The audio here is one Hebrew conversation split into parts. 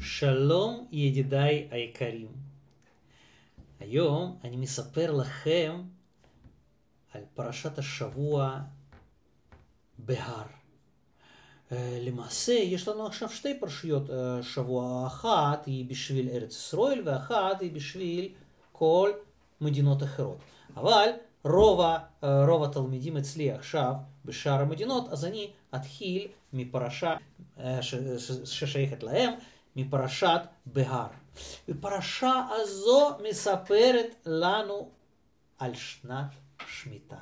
שלום ידידיי היקרים. היום אני מספר לכם על פרשת השבוע בהר. למעשה יש לנו עכשיו שתי פרשיות שבוע, אחת היא בשביל ארץ ישראל ואחת היא בשביל כל מדינות אחרות. אבל רוב התלמידים אצלי עכשיו בשאר המדינות, אז אני אתחיל מפרשה ששייכת להם, מפרשת בהר. ופרשה הזו מספרת לנו על שנת שמיטה.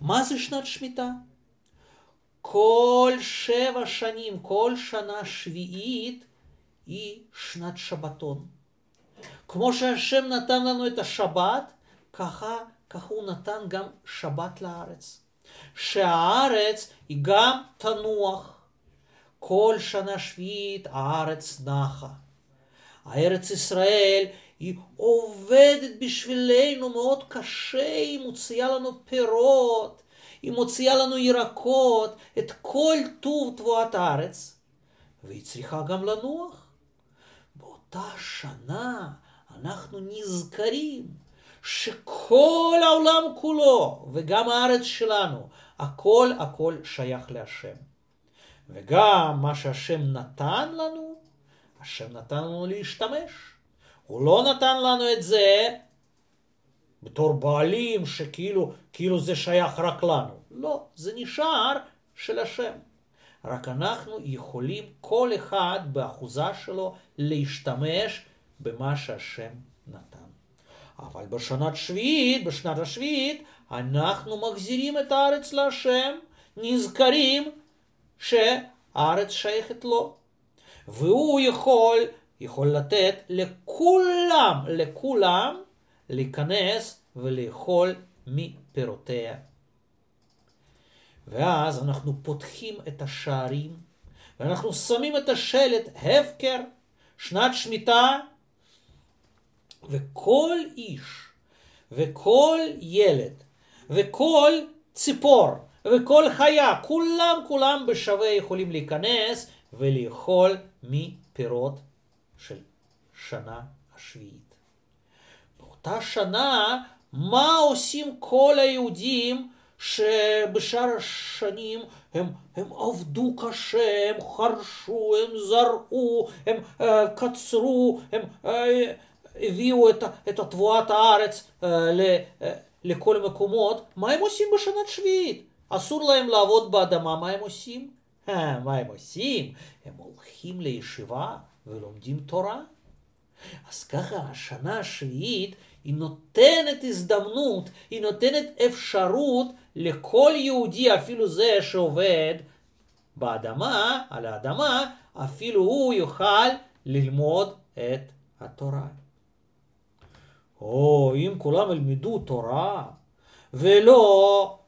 מה זה שנת שמיטה? כל 7 שנים, כל שנה שביעית היא שנת שבתון. כמו שהשם נתן לנו את השבת, ככה הוא נתן גם שבת לארץ. שהארץ היא גם תנוח. כל שנה שביעית הארץ נחה. הארץ ישראל היא עובדת בשבילנו מאוד קשה, היא מוציאה לנו פירות, היא מוציאה לנו ירקות, את כל טוב תבואת הארץ, והיא צריכה גם לנוח. באותה שנה אנחנו נזכרים שכל העולם כולו וגם הארץ שלנו, הכל שייך להשם. וגם מה שהשם נתן לנו, השם נתן לנו להשתמש. הוא לא נתן לנו את זה בתור בעלים שכאילו זה שייך רק לנו. לא, זה נשאר של השם. רק אנחנו יכולים כל אחד באחוזה שלו להשתמש במה שהשם נתן. אבל בשנת השביעית, אנחנו מחזירים את הארץ להשם, נזכרים שהארץ שייכת לו, והוא יכול לתת לכולם להיכנס ולאכול מפירותיה. ואז אנחנו פותחים את השערים, ואנחנו שמים את השלט הפקר, שנת שמיטה, וכל איש, וכל ילד, וכל ציפור, וכל חיה, כולם בשווה יכולים להיכנס ולאכול מפירות של שנה השביעית. באותה שנה, מה עושים כל היהודים שבשאר השנים הם עבדו קשה, הם חרשו, הם זרעו, הם קצרו, הם הביאו את תבואת הארץ לכל מקומות. מה הם עושים בשנת שביעית? אסור להם לעבוד באדמה, מה הם עושים? הם הולכים לישיבה ולומדים תורה. אז ככה השנה השביעית היא נותנת הזדמנות, היא נותנת אפשרות לכל יהודי, אפילו זה שעובד באדמה, על האדמה, אפילו הוא יוכל ללמוד את התורה. אם כולם ילמדו תורה ולא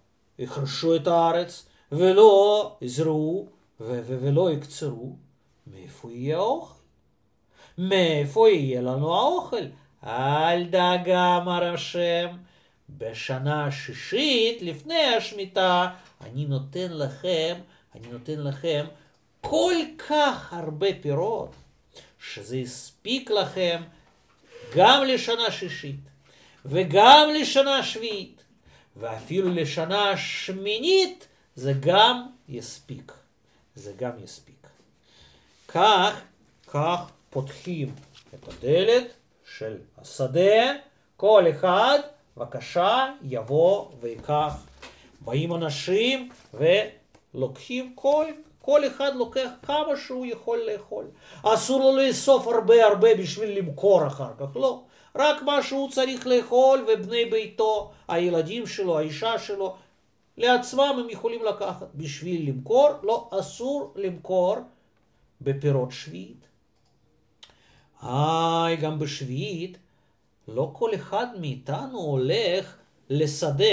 יחרשו את הארץ, ולא יזרעו, ולא יקצרו, מאיפה יהיה האוכל? מאיפה יהיה לנו האוכל? אל דאגה, אמר השם, בשנה השישית, לפני השמיטה, אני נותן לכם כל כך הרבה פירות, שזה יספיק לכם גם לשנה שישית, וגם לשנה שביעית, ואפילו לשנה השמינית זה גם יספיק. כך פותחים את הדלת של השדה, כל אחד בבקשה יבוא ויקח. באים אנשים ולוקחים, כל אחד לוקח כמה שהוא יכול לאכול. אסור לו לאסוף הרבה בשביל למכור אחר כך, לא. רק מה שהוא צריך לאכול, ובני ביתו, הילדים שלו, האישה שלו, לעצמם הם יכולים לקחת. בשביל למכור, לא, אסור למכור בפירות שביעית. גם בשביעית, לא כל אחד מאיתנו הולך לשדה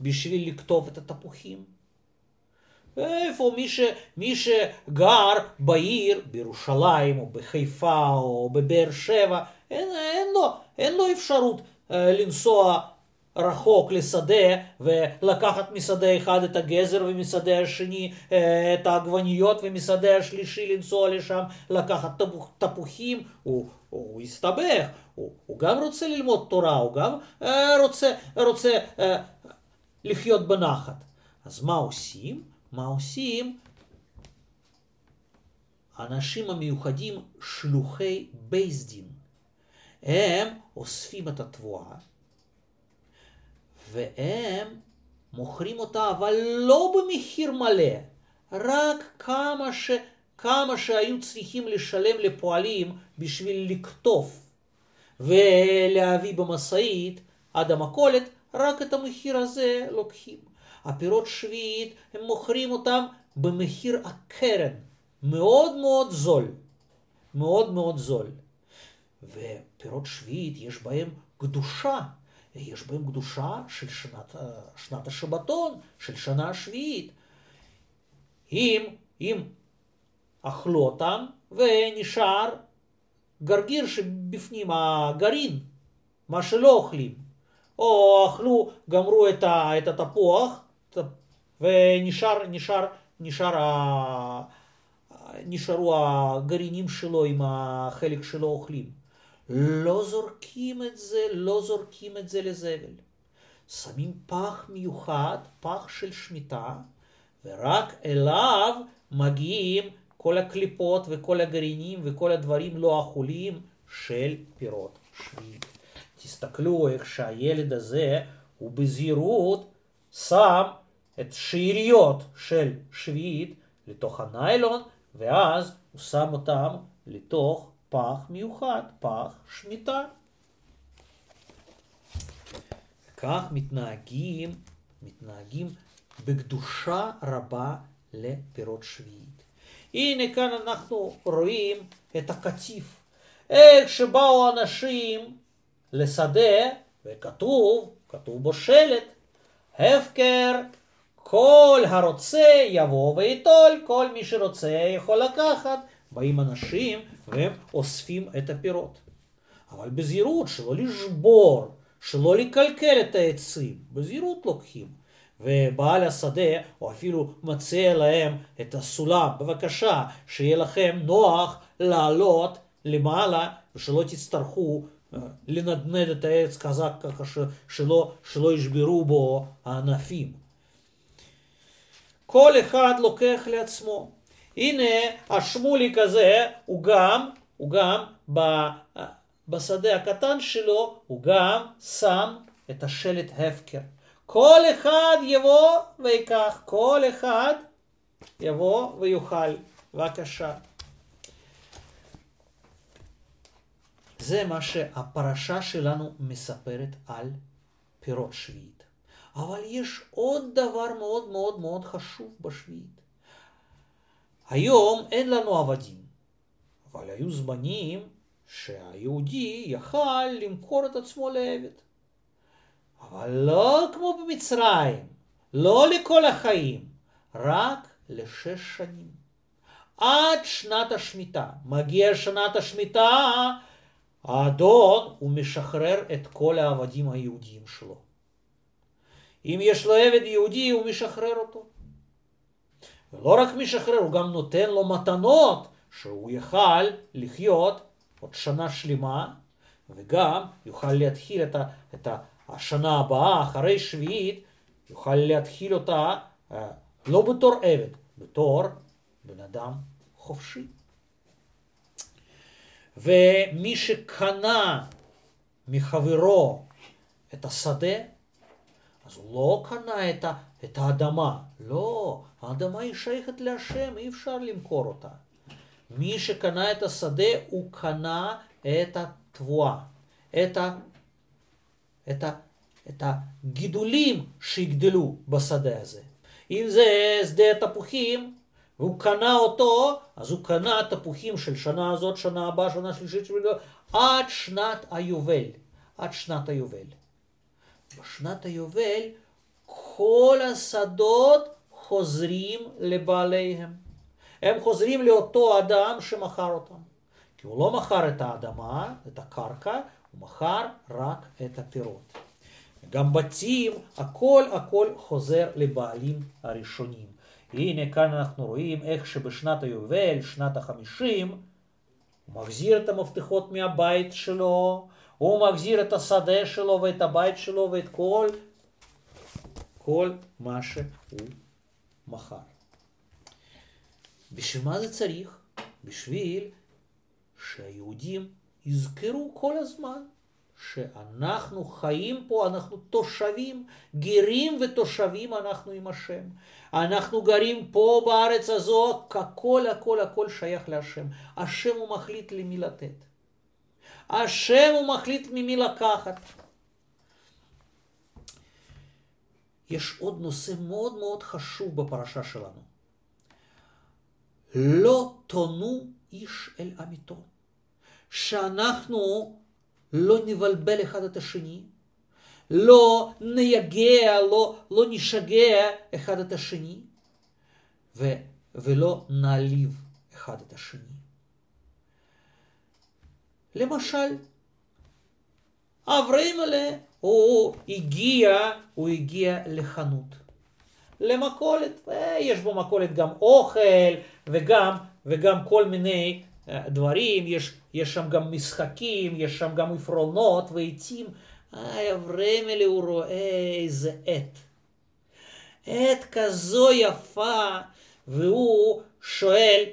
בשביל לקטוף את התפוחים. איפה מי שגר בעיר, בירושלים או בחיפה או בבאר שבע, אין לו אפשרות לנסוע רחוק לשדה ולקחת משדה אחד את הגזר ומשדה השני את העגבניות ומשדה השלישי לנסוע לשם לקחת תפוחים, הוא הסתבך, הוא גם רוצה ללמוד תורה, הוא גם רוצה לחיות בנחת. אז מה עושים? מה עושים? האנשים המיוחדים שלוחי בייס דין, הם אוספים את התבואה והם מוכרים אותה, אבל לא במחיר מלא, רק כמה שהיו צריכים לשלם לפועלים בשביל לקטוף ולהביא במשאית עד המכולת, רק את המחיר הזה לוקחים. הפירות שביעית הם מוכרים אותם במחיר הקרן, מאוד מאוד זול, מאוד מאוד זול. ופירות שביעית יש בהם קדושה, יש בהם קדושה של שנת השבתון, של שנה השביעית. אם אכלו אותם ונשאר גרגיר שבפנים הגרעין, מה שלא אוכלים, או אכלו, גמרו את התפוח ונשארו הגרעינים שלו עם החלק שלא אוכלים. לא זורקים את זה, לא זורקים את זה לזבל. שמים פח מיוחד, פח של שמיטה, ורק אליו מגיעים כל הקליפות וכל הגרעינים וכל הדברים לא אכולים של פירות שביעית. תסתכלו איך שהילד הזה הוא בזהירות שם את שאריות של שביעית לתוך הניילון, ואז הוא שם אותם לתוך פח מיוחד, פח שמיטה. כך מתנהגים בקדושה רבה לפירות שביעית. הנה כאן אנחנו רואים את הקטיף, איך שבאו אנשים לשדה, וכתוב בו שלט, הפקר, כל הרוצה יבוא ויטול, כל מי שרוצה יכול לקחת. באים אנשים והם אוספים את הפירות, אבל בזהירות, שלא לשבור, שלא לקלקל את העצים, בזהירות לוקחים. ובעל השדה או אפילו מציע להם את הסולם, בבקשה, שיהיה לכם נוח לעלות למעלה ושלא תצטרכו לנדנד את העץ חזק ככה שלא ישברו בו הענפים. כל אחד לוקח לעצמו. הנה השמוליק הזה, הוא גם בשדה הקטן שלו, הוא גם שם את השלט הפקר. כל אחד יבוא ויקח, כל אחד יבוא ויוכל, בבקשה. זה מה שהפרשה שלנו מספרת על פירות שביעית. אבל יש עוד דבר מאוד מאוד מאוד חשוב בשביעית. היום אין לנו עבדים, אבל היו זמנים שהיהודי יכל למכור את עצמו לעבד. אבל לא כמו במצרים, לא לכל החיים, רק ל6 שנים. עד שנת השמיטה. מגיע שנת השמיטה, האדון הוא משחרר את כל העבדים היהודיים שלו. אם יש לו עבד יהודי, הוא משחרר אותו. ולא רק משחרר, הוא גם נותן לו מתנות, שהוא יוכל לחיות עוד שנה שלמה, וגם יוכל להתחיל את השנה הבאה, אחרי שביעית, יוכל להתחיל אותה לא בתור עבד, בתור בן אדם חופשי. ומי שקנה מחברו את השדה, אז הוא לא קנה את האדמה. לא, האדמה היא שייכת להשם, אי אפשר למכור אותה. מי שקנה את השדה, הוא קנה את התבואה, את הגידולים שיגדלו בשדה הזה. אם זה שדה התפוחים, והוא קנה אותו, אז הוא קנה תפוחים של שנה הזאת, שנה הבאה, שנה שלישית, עד שנת היובל, עד שנת היובל. בשנת היובל כל השדות חוזרים לבעליהם. הם חוזרים לאותו אדם שמכר אותם. כי הוא לא מכר את האדמה, את הקרקע, הוא מכר רק את הפירות. בתים, הכל חוזר לבעלים הראשונים. הנה כאן אנחנו רואים איך שבשנת היובל, שנת ה50, הוא מחזיר את המפתחות מהבית שלו, הוא מחזיר את השדה שלו ואת הבית שלו ואת כל מה שהוא מכר. בשביל מה זה צריך? בשביל שהיהודים יזכרו כל הזמן שאנחנו חיים פה, אנחנו תושבים, גרים ותושבים אנחנו עם השם. אנחנו גרים פה בארץ הזו, הכל שייך להשם. השם הוא מחליט למי לתת. השם הוא מחליט ממי לקחת. יש עוד נושא מאוד מאוד חשוב בפרשה שלנו. לא תונו איש אל עמיתו. שאנחנו לא נבלבל אחד את השני, לא נייגע, לא נשגע אחד את השני, ולא נעליב אחד את השני. למשל, אברהם הוא הגיע לחנות, למכולת, יש בו מכולת גם אוכל וגם כל מיני דברים, יש שם גם משחקים, יש שם גם עפרונות ועצים. אברהם הוא רואה איזה עת כזו יפה, והוא שואל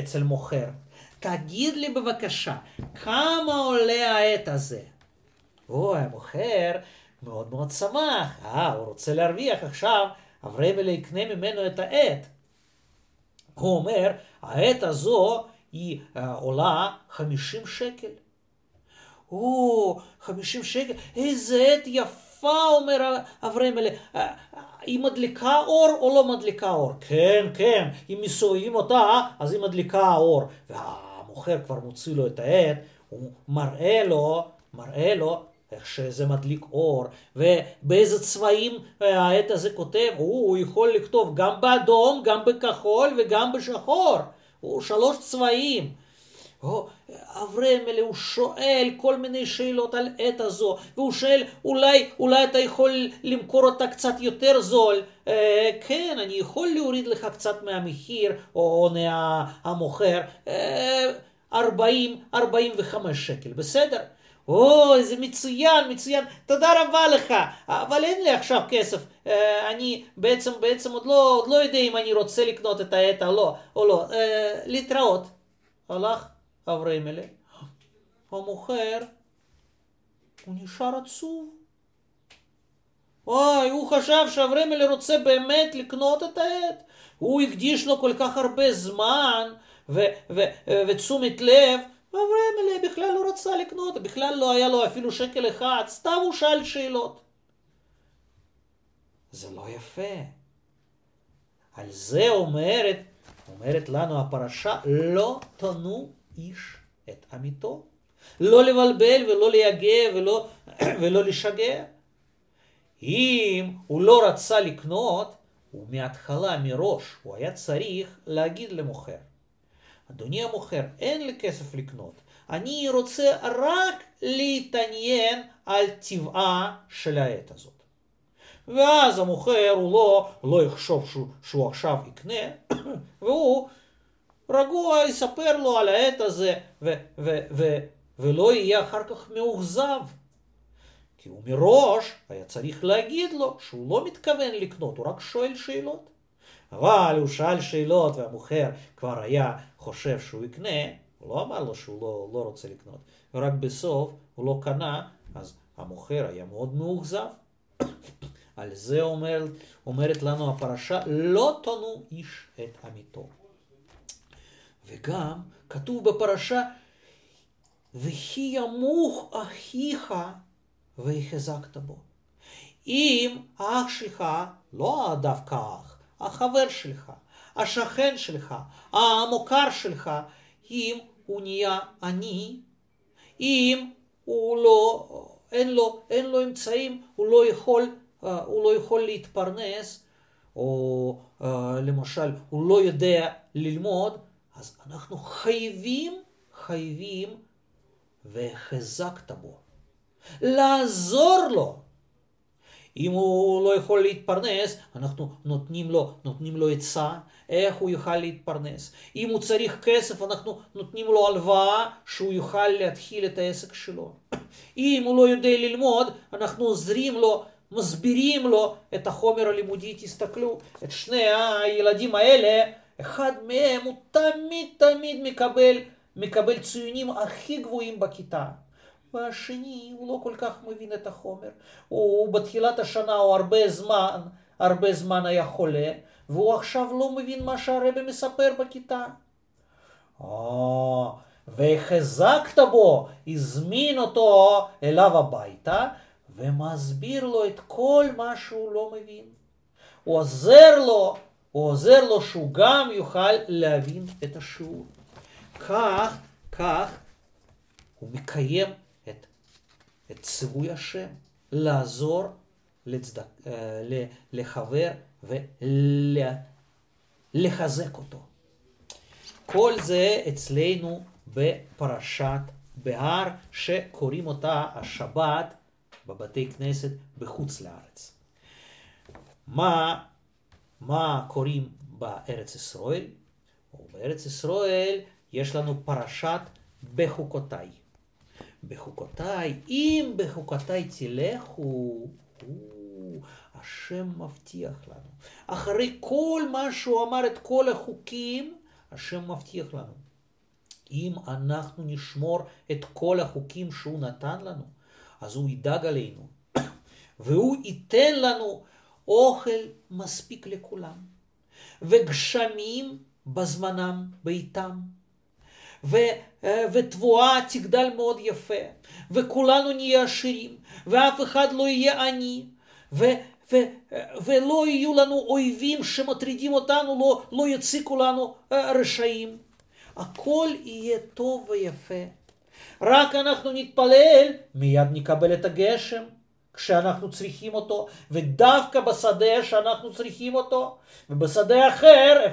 אצל מוכר, תגיד לי בבקשה, כמה עולה העת הזה? המוכר מאוד מאוד שמח, הוא רוצה להרוויח עכשיו, אברהם יקנה ממנו את העת. הוא אומר, העת הזו היא עולה 50 שקל. 50 שקל, איזה עת יפה, אומר אברהם, היא מדליקה אור או לא מדליקה אור? כן, אם מסובבים אותה, אז היא מדליקה אור. והמוכר כבר מוציא לו את העת, הוא מראה לו איך שזה מדליק אור, ובאיזה צבעים העת הזה כותב. הוא יכול לכתוב גם באדום, גם בכחול וגם בשחור. הוא 3 צבעים. אברהם הוא שואל כל מיני שאלות על העת הזו, והוא שואל, אולי אתה יכול למכור אותה קצת יותר זול? כן, אני יכול להוריד לך קצת מהמחיר, או מהמוכר, 45 שקל, בסדר? זה מצוין, תודה רבה לך, אבל אין לי עכשיו כסף, אני בעצם עוד לא יודע אם אני רוצה לקנות את העת או לא, להתראות. הלך אברהם אלי, המוכר, הוא נשאר עצוב. הוא חשב שאברהם אלי רוצה באמת לקנות את העת, הוא הקדיש לו כל כך הרבה זמן ותשומת לב, אברהם אלי בכלל לא רצה לקנות, בכלל לא היה לו אפילו שקל אחד, סתם הוא שאל שאלות. זה לא יפה. על זה אומרת לנו הפרשה, לא תונו איש את עמיתו. לא לבלבל ולא ליגע ולא לשגע. אם הוא לא רצה לקנות, הוא מההתחלה, מראש, הוא היה צריך להגיד למוכר, אדוני המוכר, אין לי כסף לקנות. אני רוצה רק להתעניין על טבעה של העת הזאת. ואז המוכר הוא לא יחשוב שהוא עכשיו יקנה, והוא רגוע יספר לו על העת הזה, ולא יהיה אחר כך מאוכזב. כי הוא מראש היה צריך להגיד לו שהוא לא מתכוון לקנות, הוא רק שואל שאלות. אבל הוא שאל שאלות והמוכר כבר היה חושב שהוא יקנה, הוא לא אמר לו שהוא לא רוצה לקנות. ורק בסוף הוא לא קנה, אז המוכר היה מאוד מאוכזב. על זה אומרת לנו הפרשה, לא תונו איש את עמיתו. וגם כתוב בפרשה, וכי ימוך אחיך ויחזקת בו. אם האח שלך, לא דווקא האח, החבר שלך, השכן שלך, המוכר שלך, אם הוא נהיה עני, אם אין לו אמצעים, הוא לא יכול להתפרנס, או למשל הוא לא יודע ללמוד, אז אנחנו חייבים, וחזקת בו. לעזור לו. אם הוא לא יכול להתפרנס, אנחנו נותנים לו עצה, איך הוא יוכל להתפרנס. אם הוא צריך כסף, אנחנו נותנים לו הלוואה, שהוא יוכל להתחיל את העסק שלו. אם הוא לא יודע ללמוד, אנחנו עוזרים לו, מסבירים לו את החומר הלימודי. תסתכלו, את שני הילדים האלה, אחד מהם הוא תמיד מקבל ציונים הכי גבוהים בכיתה. והשני, הוא לא כל כך מבין את החומר. הוא בתחילת השנה, הוא הרבה זמן היה חולה, והוא עכשיו לא מבין מה שהרבא מספר בכיתה. וחזקת בו, הזמין אותו אליו הביתה, ומסביר לו את כל מה שהוא לא מבין. הוא עוזר לו שהוא גם יוכל להבין את השיעור. כך, הוא מקיים את ציווי השם, לעזור לחבר ולחזק אותו. כל זה אצלנו בפרשת בהר, שקוראים אותה השבת בבתי כנסת בחוץ לארץ. מה קוראים בארץ ישראל? בארץ ישראל יש לנו פרשת בחוקותיי. בחוקותיי, אם בחוקותיי תלכו, השם מבטיח לנו. אחרי כל מה שהוא אמר, את כל החוקים, השם מבטיח לנו. אם אנחנו נשמור את כל החוקים שהוא נתן לנו, אז הוא ידאג עלינו. והוא ייתן לנו אוכל מספיק לכולם, וגשמים בזמנם ביתם. ותבואה תגדל מאוד יפה, וכולנו נהיה עשירים, ואף אחד לא יהיה עני, ולא יהיו לנו אויבים שמטרידים אותנו, לא יציקו לנו רשעים. הכל יהיה טוב ויפה. רק אנחנו נתפלל, מיד נקבל את הגשם כשאנחנו צריכים אותו, ודווקא בשדה שאנחנו צריכים אותו, ובשדה אחר,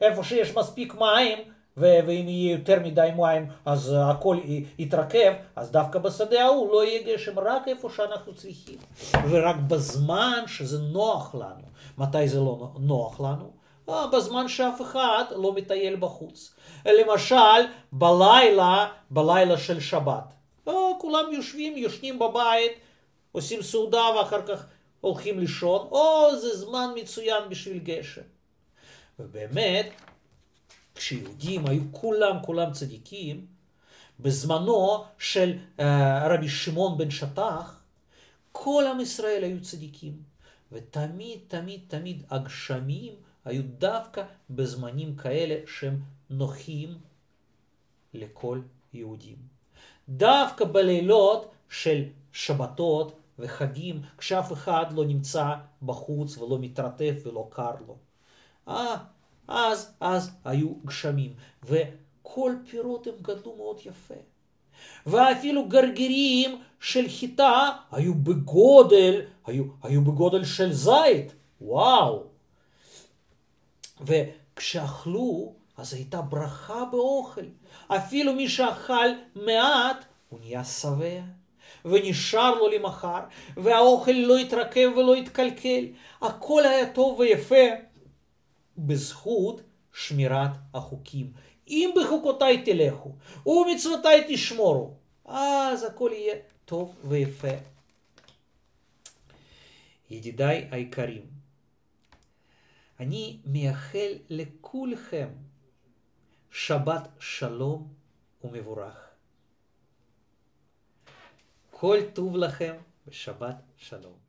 איפה שיש מספיק מים, ואם יהיה יותר מדי מים, אז הכל יתרכב, אז דווקא בשדה ההוא לא יהיה גשם, רק איפה שאנחנו צריכים. ורק בזמן שזה נוח לנו. מתי זה לא נוח לנו? בזמן שאף אחד לא מטייל בחוץ. למשל, בלילה של שבת. כולם יושנים בבית, עושים סעודה ואחר כך הולכים לישון. זה זמן מצוין בשביל גשם. ובאמת, כשיהודים היו כולם צדיקים, בזמנו של רבי שמעון בן שטח, כל עם ישראל היו צדיקים, ותמיד הגשמים היו דווקא בזמנים כאלה שהם נוחים לכל יהודים. דווקא בלילות של שבתות וחגים, כשאף אחד לא נמצא בחוץ ולא מתרטף ולא קר לו. אז היו גשמים, וכל פירות הם גדלו מאוד יפה. ואפילו גרגירים של חיטה היו בגודל של זית. וואו! וכשאכלו, אז הייתה ברכה באוכל. אפילו מי שאכל מעט, הוא נהיה שבע, ונשאר לו למחר, והאוכל לא התרכב ולא התקלקל. הכל היה טוב ויפה. בזכות שמירת החוקים. אם בחוקותיי תלכו, ומצוותיי תשמורו, אז הכל יהיה טוב ויפה. ידידיי היקרים, אני מייחל לכולכם שבת שלום ומבורך. כל טוב לכם בשבת שלום.